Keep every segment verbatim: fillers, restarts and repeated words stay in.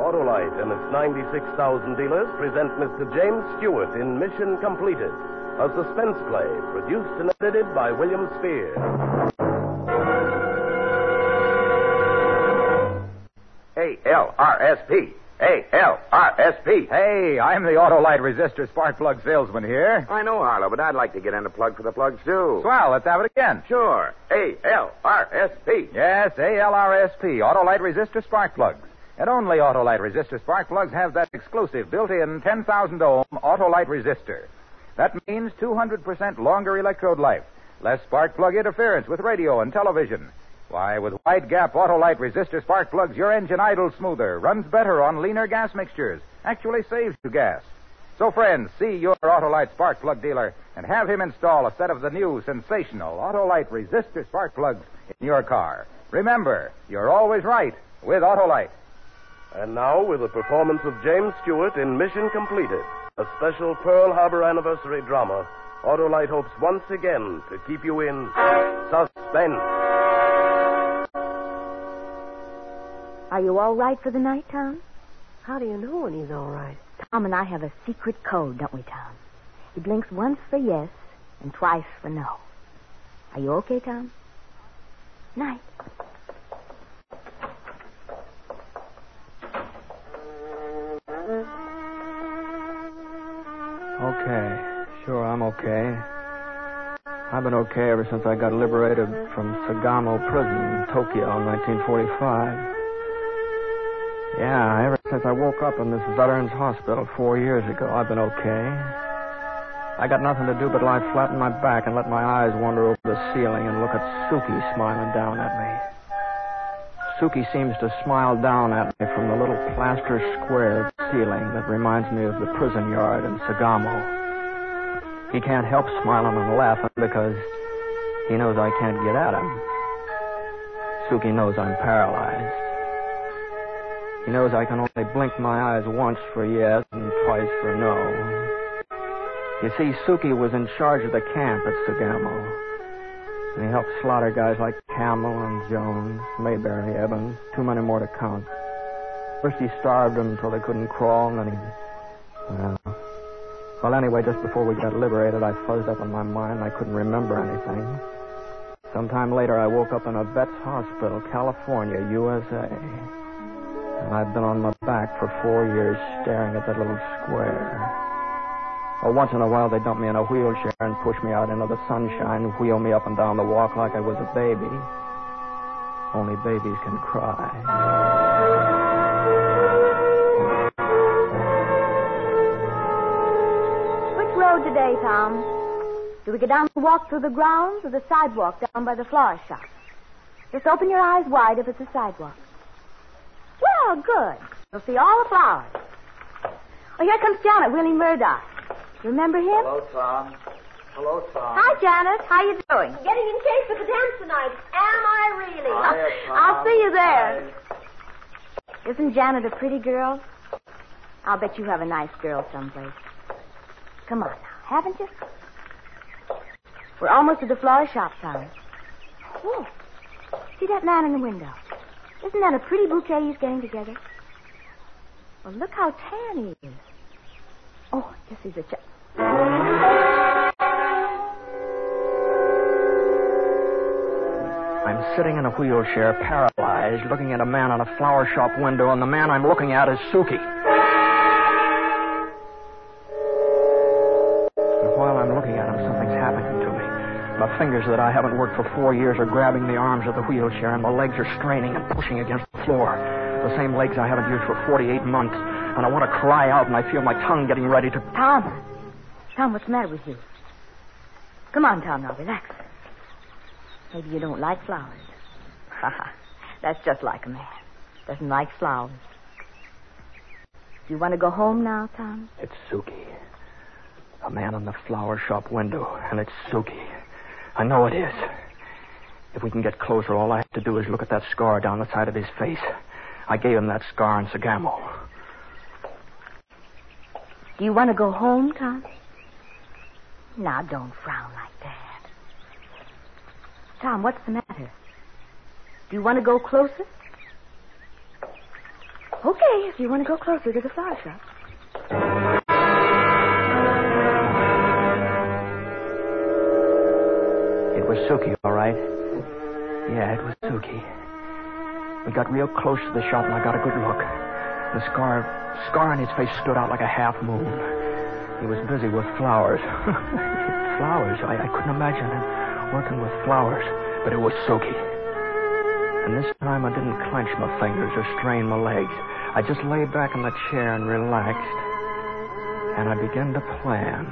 Autolite and its ninety-six thousand dealers present Mister James Stewart in Mission Completed, a suspense play produced and edited by William Spear. A L R S P. A L R S P. Hey, I'm the Autolite resistor spark plug salesman here. I know, Harlow, but I'd like to get in a plug for the plugs, too. Swell, let's have it again. Sure. A L R S P. Yes, A L R S P, Autolite resistor spark plugs. And only Autolite resistor spark plugs have that exclusive built-in ten thousand ohm Autolite resistor. That means two hundred percent longer electrode life, less spark plug interference with radio and television. Why, with wide-gap Autolite resistor spark plugs, your engine idles smoother, runs better on leaner gas mixtures, actually saves you gas. So, friends, see your Autolite spark plug dealer and have him install a set of the new sensational Autolite resistor spark plugs in your car. Remember, you're always right with Autolite. And now, with the performance of James Stewart in Mission Completed, a special Pearl Harbor anniversary drama, Autolite hopes once again to keep you in suspense. Are you all right for the night, Tom? How do you know when he's all right? Tom and I have a secret code, don't we, Tom? He blinks once for yes and twice for no. Are you okay, Tom? Night. Okay. Sure, I'm okay. I've been okay ever since I got liberated from Sugamo Prison in Tokyo in nineteen forty-five. Yeah, ever since I woke up in this Veterans Hospital four years ago, I've been okay. I got nothing to do but lie flat on my back and let my eyes wander over the ceiling and look at Suki smiling down at me. Suki seems to smile down at me from the little plaster square ceiling that reminds me of the prison yard in Sugamo. He can't help smiling and laughing because he knows I can't get at him. Suki knows I'm paralyzed. He knows I can only blink my eyes once for yes and twice for no. You see, Suki was in charge of the camp at Sugamo. And he helped slaughter guys like Campbell and Jones, Mayberry, Evans, too many more to count. First he starved them until they couldn't crawl, and then he... Well, well, anyway, just before we got liberated, I fuzzed up in my mind. I couldn't remember anything. Sometime later, I woke up in a vet's hospital, California, U S A. And I'd been on my back for four years staring at that little square. Well, once in a while, they'd dump me in a wheelchair and push me out into the sunshine, wheel me up and down the walk like I was a baby. Only babies can cry. Which road today, Tom? Do we go down the walk through the grounds or the sidewalk down by the flower shop? Just open your eyes wide if it's a sidewalk. Well, good. You'll see all the flowers. Oh, here comes Janet, Willie Murdoch. Remember him? Hello, Tom. Hello, Tom. Hi, Janet. How you doing? I'm getting in shape for the dance tonight. Am I really? Hiya, Tom. I'll see you there. Hi. Isn't Janet a pretty girl? I'll bet you have a nice girl someplace. Come on now, haven't you? We're almost at the flower shop, Tom. Oh, see that man in the window? Isn't that a pretty bouquet he's getting together? Well, look how tan he is. Oh, I guess he's a chap. I'm sitting in a wheelchair, paralyzed, looking at a man on a flower shop window, and the man I'm looking at is Suki. And while I'm looking at him, something's happening to me. My the fingers that I haven't worked for four years are grabbing the arms of the wheelchair, and the legs are straining and pushing against the floor. The same legs I haven't used for forty-eight months. And I want to cry out, and I feel my tongue getting ready to... Tom! Tom, what's the matter with you? Come on, Tom, now, relax. Maybe you don't like flowers. Ha ha. That's just like a man. Doesn't like flowers. Do you want to go home now, Tom? It's Suki. A man in the flower shop window, and it's Suki. I know it is. If we can get closer, all I have to do is look at that scar down the side of his face. I gave him that scar in Sugamo. Do you want to go home, Tom? Now, don't frown like that. Tom, what's the matter? Do you want to go closer? Okay, if you want to go closer to the flower shop. It was Suki, all right. Yeah, it was Suki. We got real close to the shop, and I got a good look. The scar, scar on his face stood out like a half moon. He was busy with flowers. Flowers? I, I couldn't imagine him working with flowers. But it was Suki. And this time I didn't clench my fingers or strain my legs. I just lay back in the chair and relaxed. And I began to plan.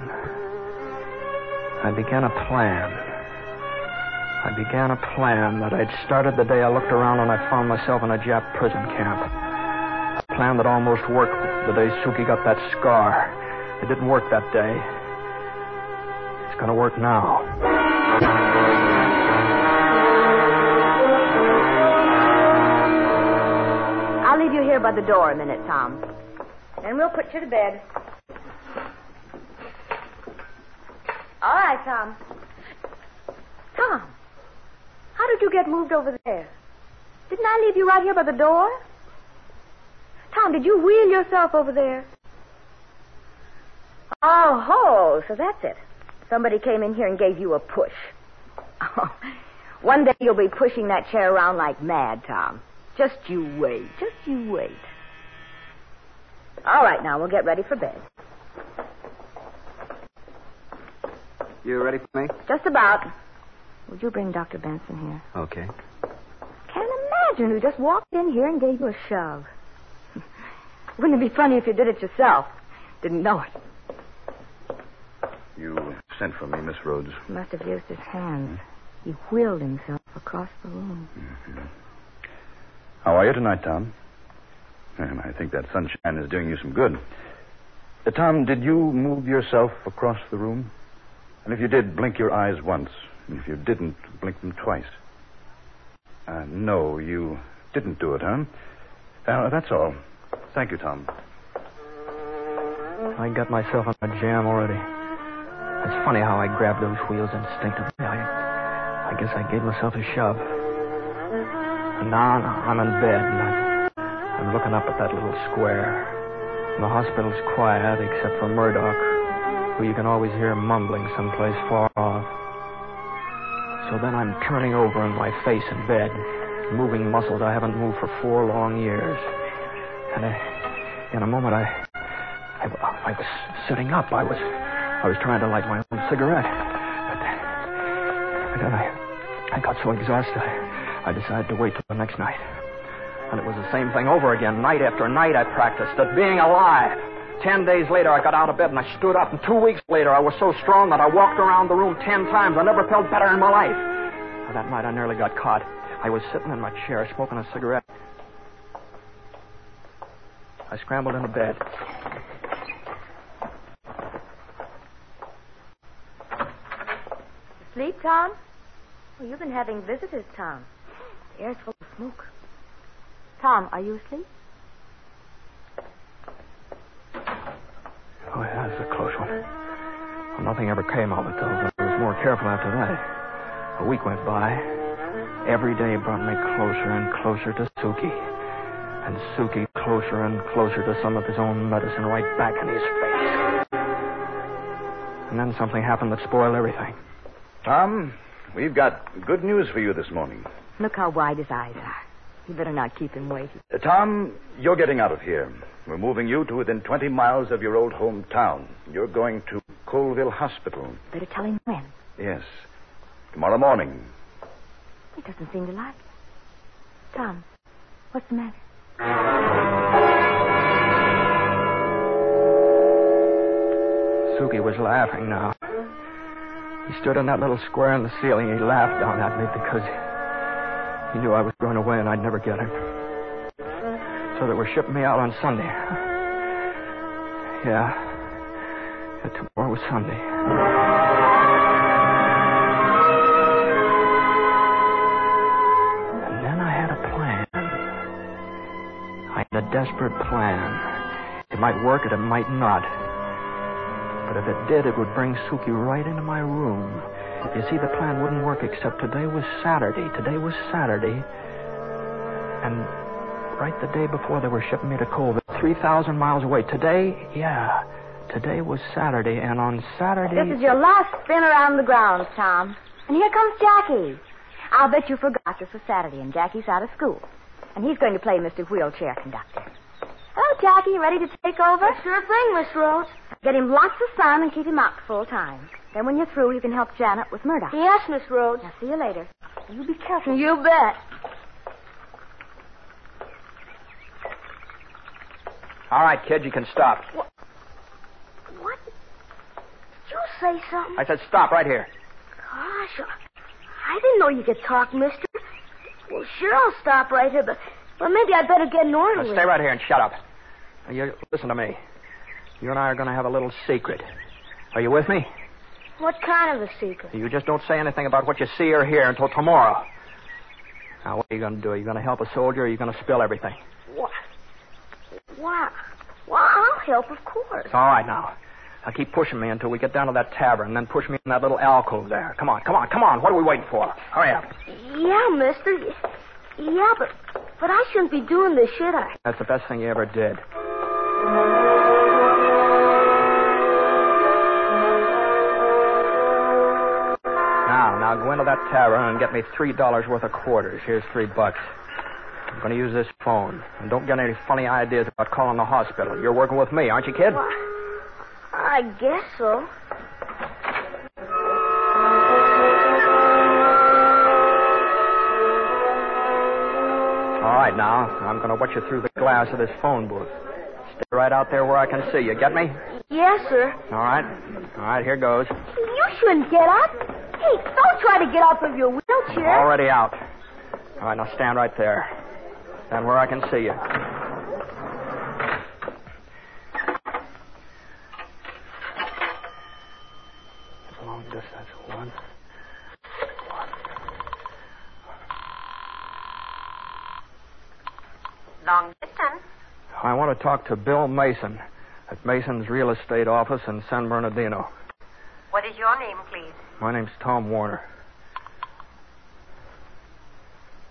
I began a plan. I began a plan that I'd started the day I looked around and I found myself in a Jap prison camp. A plan that almost worked the day Suki got that scar. It didn't work that day. It's going to work now. I'll leave you here by the door a minute, Tom. Then we'll put you to bed. All right, Tom. Tom, how did you get moved over there? Didn't I leave you right here by the door? Tom, did you wheel yourself over there? Oh, ho, so that's it. Somebody came in here and gave you a push. Oh. One day you'll be pushing that chair around like mad, Tom. Just you wait. Just you wait. All right, now, we'll get ready for bed. You ready for me? Just about. Would you bring Doctor Benson here? Okay. Can't imagine who just walked in here and gave you a shove. Wouldn't it be funny if you did it yourself? Didn't know it. You sent for me, Miss Rhodes. He must have used his hands. Mm-hmm. He wheeled himself across the room. Mm-hmm. How are you tonight, Tom? And I think that sunshine is doing you some good. Uh, Tom, did you move yourself across the room? And if you did, blink your eyes once. And if you didn't, blink them twice. Uh, no, you didn't do it, huh? Uh, that's all. Thank you, Tom. I got myself in a jam already. It's funny how I grabbed those wheels instinctively. I, I guess I gave myself a shove. Now I'm in bed, and I'm, I'm looking up at that little square. And the hospital's quiet, except for Murdoch, who you can always hear mumbling someplace far off. So then I'm turning over in my face in bed, moving muscles I haven't moved for four long years. And I, in a moment, I, I, I was sitting up. I was, I was trying to light my own cigarette. But then I, I got so exhausted, I... I decided to wait till the next night. And it was the same thing over again. Night after night I practiced at being alive. Ten days later I got out of bed and I stood up. And two weeks later I was so strong that I walked around the room ten times. I never felt better in my life. Now, that night I nearly got caught. I was sitting in my chair smoking a cigarette. I scrambled into bed. Sleep, Tom? Well, you've been having visitors, Tom. The air's full of smoke. Tom, are you asleep? Oh, yeah, that's a close one. Well, nothing ever came of it, though, but I was more careful after that. A week went by. Every day brought me closer and closer to Suki. And Suki closer and closer to some of his own medicine right back in his face. And then something happened that spoiled everything. Tom, we've got good news for you this morning. Look how wide his eyes are. You better not keep him waiting. Uh, Tom, you're getting out of here. We're moving you to within twenty miles of your old hometown. You're going to Oldville Hospital. Better tell him when. Yes. Tomorrow morning. He doesn't seem to like it. Tom, what's the matter? Suki was laughing now. He stood in that little square in the ceiling. He laughed down at me because he knew I was going away and I'd never get him. So they were shipping me out on Sunday. Yeah. Yeah, tomorrow was Sunday. And then I had a plan. I had a desperate plan. It might work and it might not. But if it did, it would bring Suki right into my room. You see, the plan wouldn't work except today was Saturday. Today was Saturday. And right the day before they were shipping me to Colville, three thousand miles away. Today, yeah, today was Saturday, and on Saturday... This is your last spin around the grounds, Tom. And here comes Jackie. I'll bet you forgot this was Saturday, and Jackie's out of school. And he's going to play Mister Wheelchair Conductor. Hello, Jackie. Ready to take over? Sure thing, Miss Rose. Get him lots of sun and keep him out full time. Then when you're through, you can help Janet with Murdoch. Yes, Miss Rhodes. Now, see you later. You be careful. You bet. All right, kid, you can stop. What? What? Did you say something? I said stop right here. Gosh, I didn't know you could talk, mister. Well, sure, I'll stop right here, but well, maybe I'd better get an order. Now, stay right here and shut up. You listen to me. You and I are going to have a little secret. Are you with me? What kind of a secret? You just don't say anything about what you see or hear until tomorrow. Now, what are you going to do? Are you going to help a soldier or are you going to spill everything? What? Wow. Well, I'll help, of course. All right, now. Now, keep pushing me until we get down to that tavern, then push me in that little alcove there. Come on, come on, come on. What are we waiting for? Hurry up. Yeah, mister. Yeah, but, but I shouldn't be doing this, should I? That's the best thing you ever did. Now, now, go into that tavern and get me three dollars worth of quarters. Here's three bucks. I'm going to use this phone. And don't get any funny ideas about calling the hospital. You're working with me, aren't you, kid? Well, I guess so. All right, now. I'm going to watch you through the glass of this phone booth. Stay right out there where I can see you. Get me? Yes, sir. All right. All right, here goes. You shouldn't get up. Hey, don't try to get up of your wheelchair. I'm already out. All right, now stand right there. Stand where I can see you. Long distance. One. One. Long distance. I want to talk to Bill Mason at Mason's real estate office in San Bernardino. What is your name, please? My name's Tom Warner.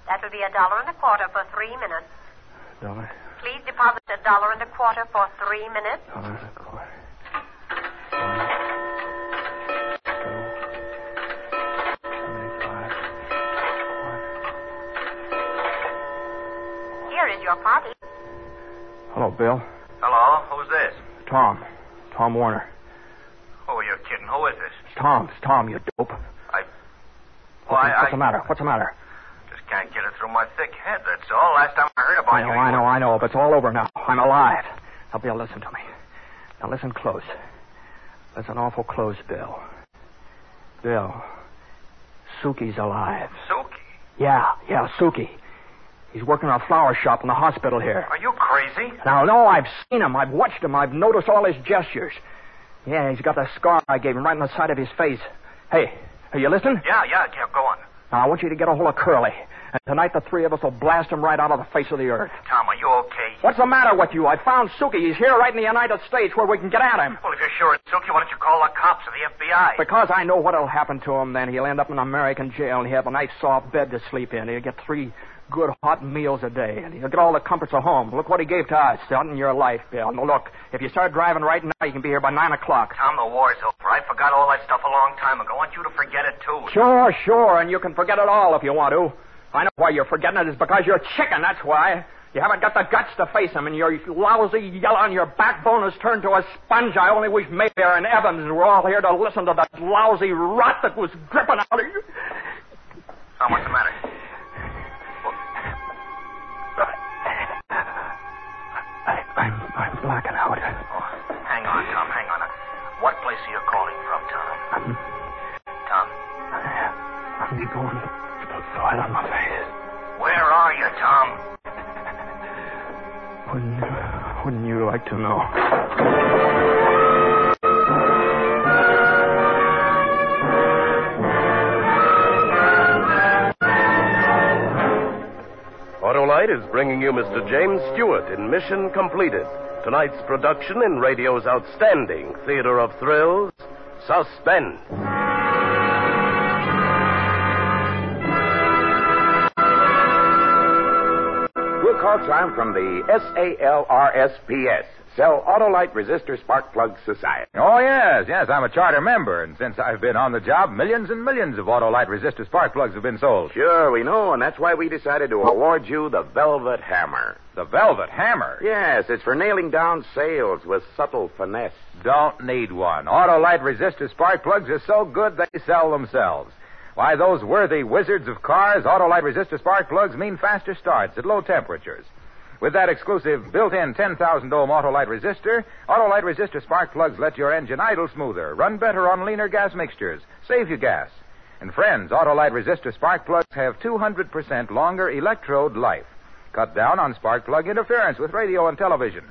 That will be a dollar and a quarter for three minutes. Dollar? Please deposit a dollar and a quarter for three minutes. Dollar and a quarter. One, two, seventy-five, one. Here is your party. Hello, Bill. Hello, who's this? Tom. Tom Warner. Oh, you're kidding. Who is this? It's Tom. It's Tom, you dope. I... Why, what's I... the matter? What's the matter? Can't get it through my thick head, that's all. Last time I heard about you... I know, I know, I know, but it's all over now. I'm alive. Now, Bill, listen to me. Now, listen close. Listen awful close, Bill. Bill, Suki's alive. Suki? Yeah, yeah, Suki. He's working in a flower shop in the hospital here. Are you crazy? Now, no, I've seen him. I've watched him. I've noticed all his gestures. Yeah, he's got that scar I gave him right on the side of his face. Hey, are you listening? Yeah, yeah, yeah, go on. Now, I want you to get a hold of Curly. And tonight, the three of us will blast him right out of the face of the earth. Tom, are you okay? What's the matter with you? I found Suki. He's here right in the United States where we can get at him. Well, if you're sure it's Suki, why don't you call the cops or the F B I? Because I know what'll happen to him then. He'll end up in American jail and he'll have a nice soft bed to sleep in. He'll get three good hot meals a day. And he'll get all the comforts of home. Look what he gave to us. Not in your life, Bill. Now, look, if you start driving right now, you can be here by nine o'clock. Tom, the war's over. I forgot all that stuff a long time ago. I want you to forget it, too. Sure, sure. And you can forget it all if you want to. I know why you're forgetting it. It's because you're a chicken, that's why. You haven't got the guts to face him, and your lousy yellow on your backbone has turned to a sponge. I only wish Mayfair and Evans were all here to listen to that lousy rot that was dripping out of you. Now, what's the matter? I, I'm, I'm blacking out. Oh, hang on, Tom, hang on. What place are you calling from, Tom? Um, Tom? I'm going to the side on my face. Where are you, Tom? Wouldn't, wouldn't you like to know? Autolite is bringing you Mister James Stewart in Mission Completed, tonight's production in radio's outstanding theater of thrills, Suspense. I'm from the S A L R S P S, Sell Autolite Resistor Spark Plug Society. Oh, yes, yes, I'm a charter member, and since I've been on the job, millions and millions of Autolite Resistor Spark Plugs have been sold. Sure, we know, and that's why we decided to award you the Velvet Hammer. The Velvet Hammer? Yes, it's for nailing down sales with subtle finesse. Don't need one. Autolite Resistor Spark Plugs are so good they sell themselves. Why, those worthy wizards of cars, Autolite resistor spark plugs mean faster starts at low temperatures. With that exclusive built-in ten thousand ohm Autolite resistor, Autolite resistor spark plugs let your engine idle smoother, run better on leaner gas mixtures, save you gas. And friends, Autolite resistor spark plugs have two hundred percent longer electrode life. Cut down on spark plug interference with radio and television.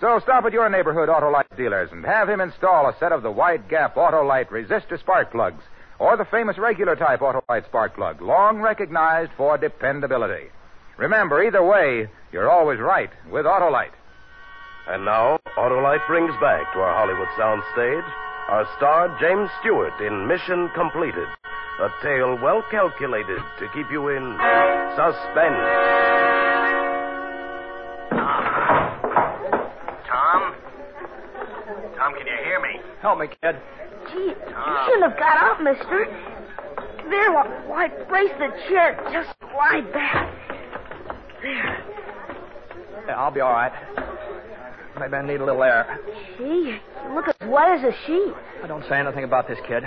So stop at your neighborhood Autolite dealers and have him install a set of the wide gap Autolite resistor spark plugs, or the famous regular-type Autolite spark plug, long recognized for dependability. Remember, either way, you're always right with Autolite. And now, Autolite brings back to our Hollywood soundstage our star, James Stewart, in Mission Completed, a tale well calculated to keep you in suspense. Tom? Tom? Tom, can you hear me? Help me, kid. Gee, Tom. You shouldn't have got out, mister. There, why, brace the chair. Just lie back. There. Yeah, I'll be all right. Maybe I need a little air. Gee, you look as wet as a sheet. I don't say anything about this, kid.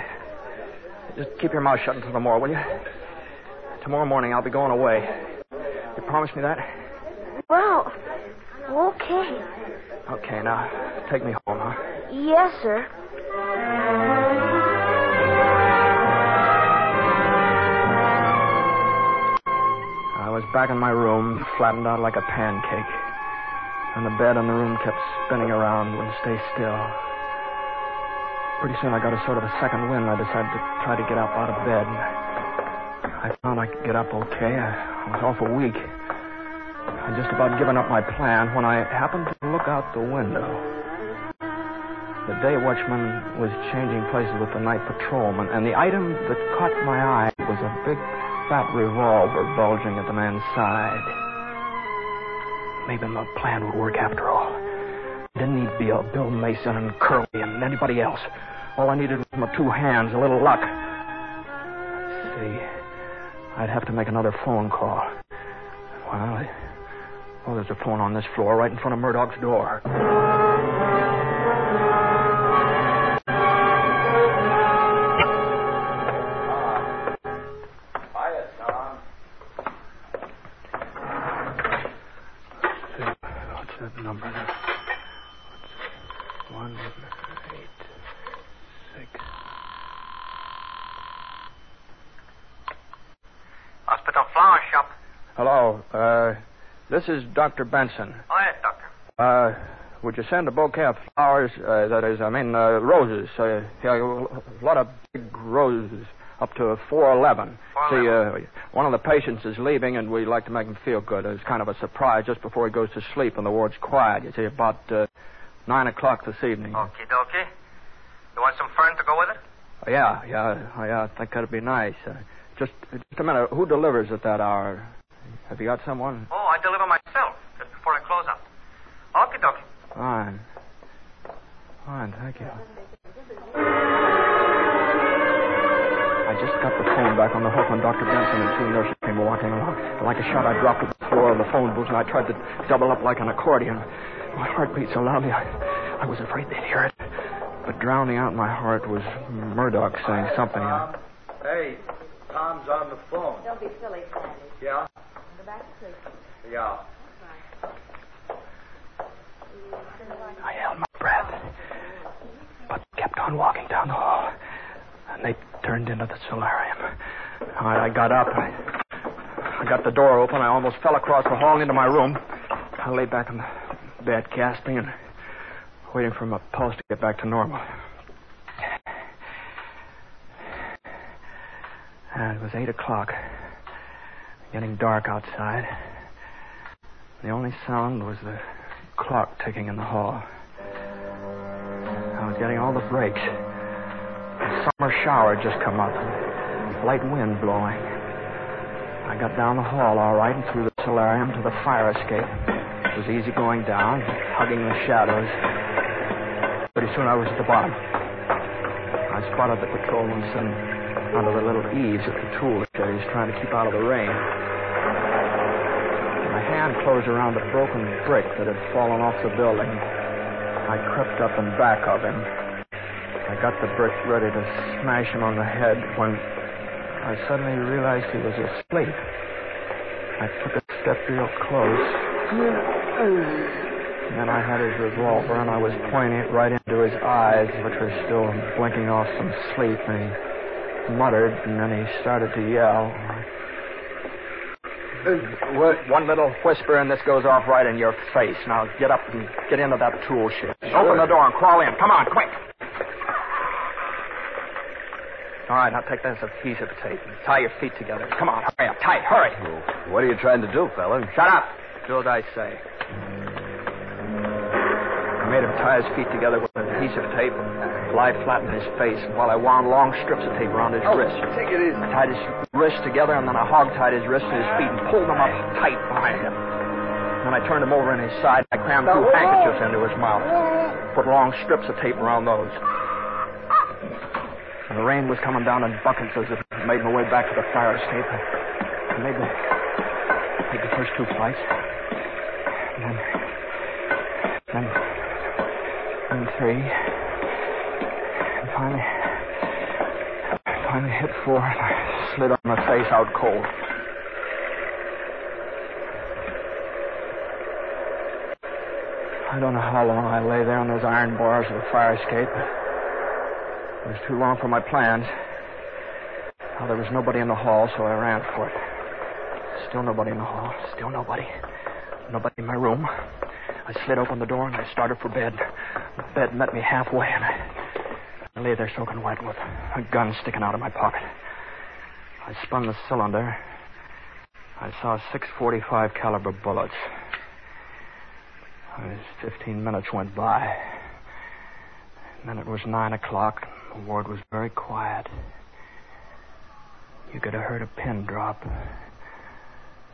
Just keep your mouth shut until tomorrow, will you? Tomorrow morning, I'll be going away. You promise me that? Well, okay. Okay, now, take me home, huh? Yes, sir. I was back in my room, flattened out like a pancake. And the bed in the room kept spinning around, wouldn't stay still. Pretty soon I got a sort of a second wind. I decided to try to get up out of bed. I found I could get up okay. I was awful weak. I'd just about given up my plan when I happened to look out the window. The day watchman was changing places with the night patrolman, and the item that caught my eye was a big, fat revolver bulging at the man's side. Maybe my plan would work after all. Didn't need to be a Bill Mason and Curly and anybody else. All I needed was my two hands, a little luck. Let's see. I'd have to make another phone call. Well, oh, there's a phone on this floor right in front of Murdoch's door. Uh, hiya, Tom. What's that number? What's one eight six? Hospital flower shop. Hello, uh, this is Doctor Benson. Oh, yes, Doctor. Uh, would you send a bouquet of flowers, uh, that is, I mean, uh, roses, uh, yeah, a lot of big roses, up to four eleven. four eleven. See, uh, one of the patients is leaving, and we'd like to make him feel good. It's kind of a surprise just before he goes to sleep, and the ward's quiet, you see, about, uh, nine o'clock this evening. Okie dokie. You want some fern to go with it? Uh, yeah, yeah, yeah, I think that'd be nice. Uh, just, just a minute, who delivers at that hour? Have you got someone? Oh, I deliver myself, just before I close up. Okie dokie. Fine. Fine, thank you. I just got the phone back on the hook when Doctor Benson and two nurses came walking along. Like a shot, I dropped to the floor of the phone booth, and I tried to double up like an accordion. My heart beat so loudly, I, I was afraid they'd hear it. But drowning out my heart was Murdoch saying something. Tom. Hey, Tom's on the phone. Don't be silly, Sandy. Yeah? Go back to sleep. Yeah. I held my breath, but kept on walking down the hall. And they turned into the solarium. I, I got up. I, I got the door open. I almost fell across the hall into my room. I lay back on the bed, gasping and waiting for my pulse to get back to normal. And it was eight o'clock. Getting dark outside. The only sound was the clock ticking in the hall. I was getting all the breaks. A summer shower had just come up, light wind blowing. I got down the hall all right and through the solarium to the fire escape. It was easy going down, hugging the shadows. Pretty soon I was at the bottom. I spotted the patrolman sitting under the little eaves of the tool shed, trying to keep out of the rain. My hand closed around a broken brick that had fallen off the building. I crept up and back of him. I got the brick ready to smash him on the head when I suddenly realized he was asleep. I took a step real close. And then I had his revolver and I was pointing it right into his eyes, which were still blinking off some sleep, and he muttered, and then he started to yell. One little whisper and this goes off right in your face. Now get up and get into that tool shed. Sure. Open the door and crawl in. Come on, quick. All right, now take that as a piece of tape and tie your feet together. Come on, hurry up, tight, hurry. Well, what are you trying to do, fella? Shut up. Do what I say. I made him tie his feet together with a piece of tape and lie flat in his face while I wound long strips of tape around his oh, wrist. Take it easy. I tied his wrists together and then I hog-tied his wrists to his feet and pulled them up tight behind him. Then I turned him over on his side and I crammed two handkerchiefs into his mouth. Put long strips of tape around those. And the rain was coming down in buckets as it made my way back to the fire escape. I made the, made the first two flights. And then, then, then three. And finally, finally hit four, and I slid on my face out cold. I don't know how long I lay there on those iron bars of the fire escape. It was too long for my plans. Now, there was nobody in the hall, so I ran for it. Still nobody in the hall. Still nobody. Nobody in my room. I slid open the door and I started for bed. The bed met me halfway and I, I lay there soaking wet with a gun sticking out of my pocket. I spun the cylinder. I saw six forty-five caliber bullets. As fifteen minutes went by. Then it was nine o'clock. The ward was very quiet. You could have heard a pin drop.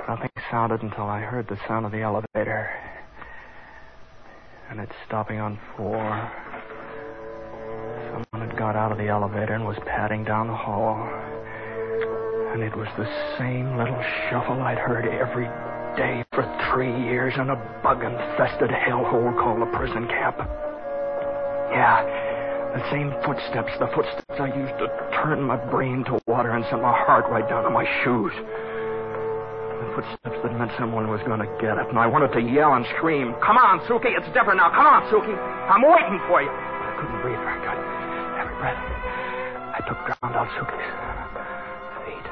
Nothing sounded until I heard the sound of the elevator. And it's stopping on four. Someone had got out of the elevator and was padding down the hall. And it was the same little shuffle I'd heard every day for three years in a bug-infested hellhole called a prison camp. Yeah, the same footsteps, the footsteps I used to turn my brain to water and send my heart right down to my shoes. The footsteps that meant someone was going to get it, and I wanted to yell and scream, "Come on, Suki, it's different now. Come on, Suki, I'm waiting for you." I couldn't breathe very good. Every breath, I took ground out Suki's feet.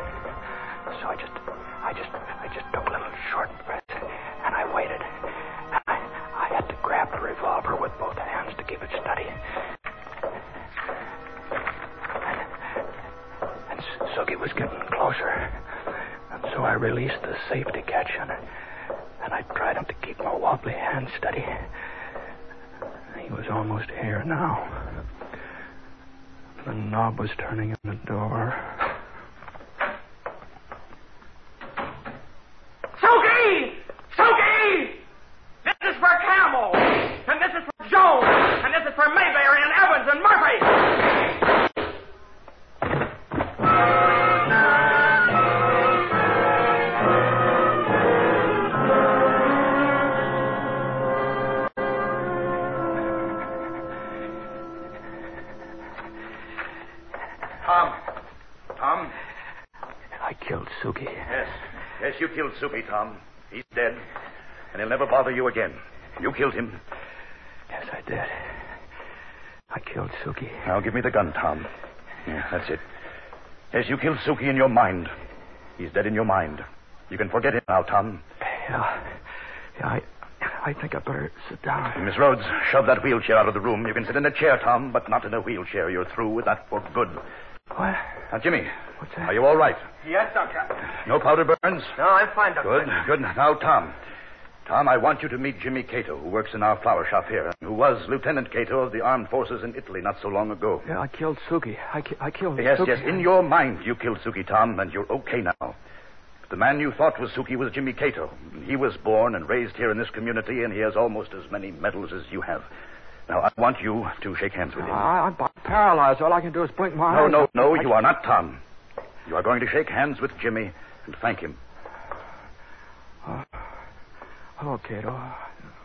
So I just, I just, I just took a little short breath, and I waited. And I, I had to grab the revolver with both hands to keep it steady. And, and Suki was getting closer. And so I released the safety catch and, and I tried him to keep my wobbly hand steady. He was almost here now. The knob was turning in the door. Suki! Suki! This is for Campbell! And this is for Jones, and this is for Mayberry and Evans and Murphy. Yes, you killed Soupy, Tom. He's dead, and he'll never bother you again. You killed him. Yes, I did. I killed Suki. Now give me the gun, Tom. Yeah, that's it. Yes, you killed Suki in your mind. He's dead in your mind. You can forget him now, Tom. Yeah, yeah I, I think I'd better sit down. Miss Rhodes, shove that wheelchair out of the room. You can sit in a chair, Tom, but not in a wheelchair. You're through with that for good. What? Now, Jimmy. What's that? Are you all right? Yes, Doctor. No powder burns? No, I'm fine, Doctor. Good, good. Now, Tom. Tom, I want you to meet Jimmy Cato, who works in our flower shop here, and who was Lieutenant Cato of the Armed Forces in Italy not so long ago. Yeah, I killed Suki. I, ki- I killed yes, Suki. Yes, yes. In your mind, you killed Suki, Tom, and you're okay now. The man you thought was Suki was Jimmy Cato. He was born and raised here in this community, and he has almost as many medals as you have. Now, I want you to shake hands with him. Uh, I'm paralyzed. All I can do is blink my eyes. No, no, no, I... you are not, Tom. You are going to shake hands with Jimmy and thank him. Uh, hello, Cato.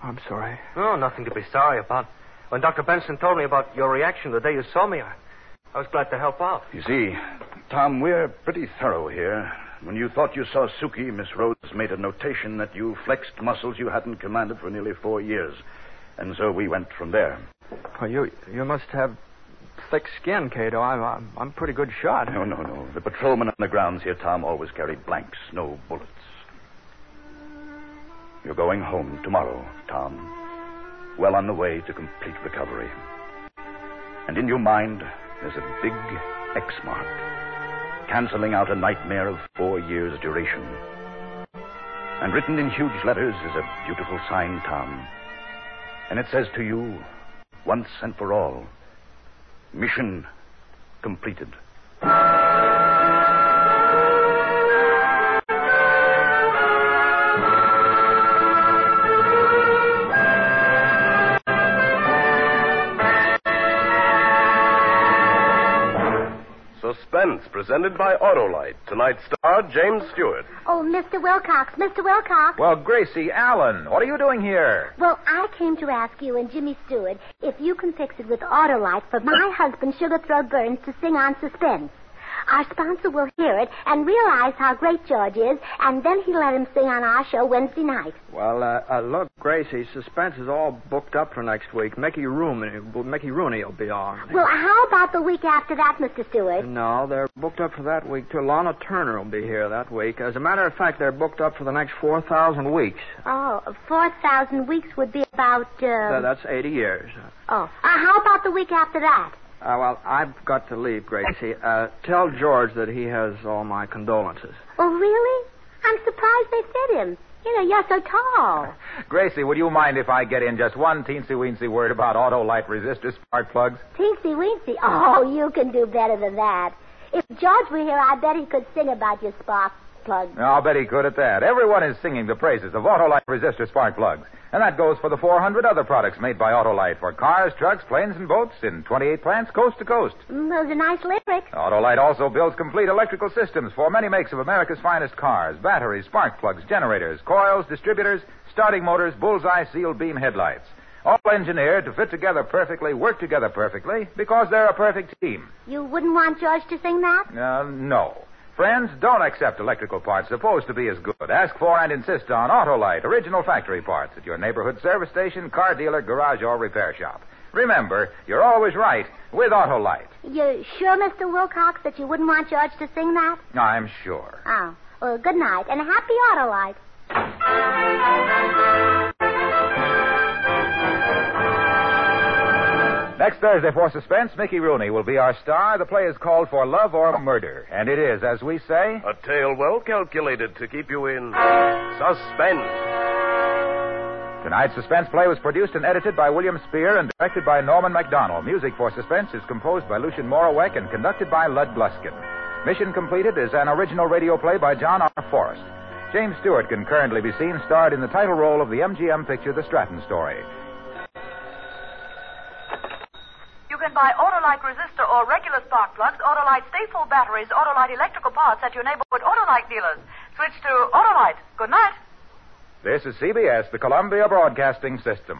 I'm sorry. Oh, nothing to be sorry about. When Doctor Benson told me about your reaction the day you saw me, I, I was glad to help out. You see, Tom, we're pretty thorough here. When you thought you saw Suki, Miss Rhodes made a notation that you flexed muscles you hadn't commanded for nearly four years. And so we went from there. Well, you you must have thick skin, Cato. I'm, I'm, I'm pretty good shot. No, no, no. The patrolmen on the grounds here, Tom, always carry blanks, no bullets. You're going home tomorrow, Tom. Well on the way to complete recovery. And in your mind, there's a big X mark, canceling out a nightmare of four years' duration. And written in huge letters is a beautiful sign, Tom. And it says to you, once and for all, mission completed. Suspense, presented by Autolite. Tonight's star, James Stewart. Oh, Mister Wilcox, Mister Wilcox. Well, Gracie Allen, what are you doing here? Well, I came to ask you and Jimmy Stewart if you can fix it with Autolite for my husband, Sugar Throat Burns, to sing on Suspense. Our sponsor will hear it and realize how great George is, and then he'll let him sing on our show Wednesday night. Well, uh, uh, look, Gracie, Suspense is all booked up for next week. Mickey Rooney, Mickey Rooney will be on. Well, how about the week after that, Mister Stewart? No, they're booked up for that week, too. Lana Turner will be here that week. As a matter of fact, they're booked up for the next four thousand weeks. Oh, four thousand weeks would be about... Uh... Uh, that's eighty years. Oh. Uh, how about the week after that? Uh, well, I've got to leave, Gracie. Uh, tell George that he has all my condolences. Oh, really? I'm surprised they fit him. You know, you're so tall. Gracie, would you mind if I get in just one teensy-weensy word about Autolite resistor spark plugs? Teensy-weensy? Oh, you can do better than that. If George were here, I bet he could sing about your spark plugs. I'll bet he could at that. Everyone is singing the praises of Autolite resistor spark plugs. And that goes for the four hundred other products made by Autolite for cars, trucks, planes, and boats in twenty-eight plants coast to coast. Mm, those are nice lyrics. Autolite also builds complete electrical systems for many makes of America's finest cars, batteries, spark plugs, generators, coils, distributors, starting motors, bullseye, sealed beam headlights. All engineered to fit together perfectly, work together perfectly, because they're a perfect team. You wouldn't want George to sing that? Uh, no. Friends, don't accept electrical parts supposed to be as good. Ask for and insist on Autolite original factory parts at your neighborhood service station, car dealer, garage, or repair shop. Remember, you're always right with Autolite. You sure, Mister Wilcox, that you wouldn't want George to sing that? I'm sure. Oh. Well, good night, and happy Autolite. Next Thursday for Suspense, Mickey Rooney will be our star. The play is called For Love or Murder. And it is, as we say... a tale well calculated to keep you in suspense. Tonight's Suspense play was produced and edited by William Spear and directed by Norman MacDonald. Music for Suspense is composed by Lucian Morawek and conducted by Lud Bluskin. Mission Completed is an original radio play by John R. Forrest. James Stewart can currently be seen starred in the title role of the M G M picture The Stratton Story. Buy Autolite resistor or regular spark plugs, Autolite staple batteries, Autolite electrical parts at your neighborhood Autolite dealers. Switch to Autolite. Good night. This is C B S, the Columbia Broadcasting System.